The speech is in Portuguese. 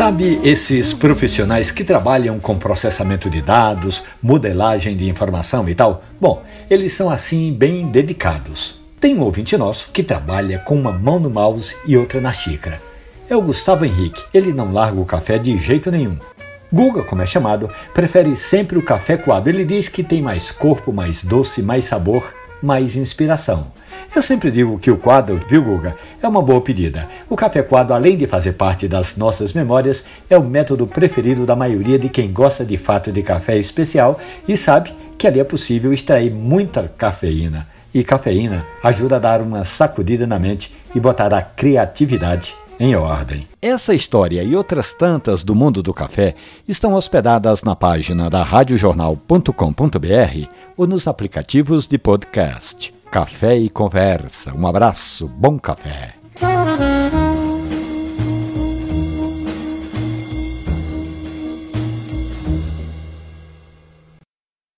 Sabe esses profissionais que trabalham com processamento de dados, modelagem de informação e tal? Bom, eles são assim bem dedicados. Tem um ouvinte nosso que trabalha com uma mão no mouse e outra na xícara. É o Gustavo Henrique, ele não larga o café de jeito nenhum. Guga, como é chamado, prefere sempre o café coado. Ele diz que tem mais corpo, mais doce, mais sabor, mais inspiração. Eu sempre digo que o quadro, viu Guga, é uma boa pedida. O Café Quadro, além de fazer parte das nossas memórias, é o método preferido da maioria de quem gosta de fato de café especial e sabe que ali é possível extrair muita cafeína. E cafeína ajuda a dar uma sacudida na mente e botar a criatividade em ordem. Essa história e outras tantas do mundo do café estão hospedadas na página da radiojornal.com.br ou nos aplicativos de podcast. Café e Conversa. Um abraço, bom café.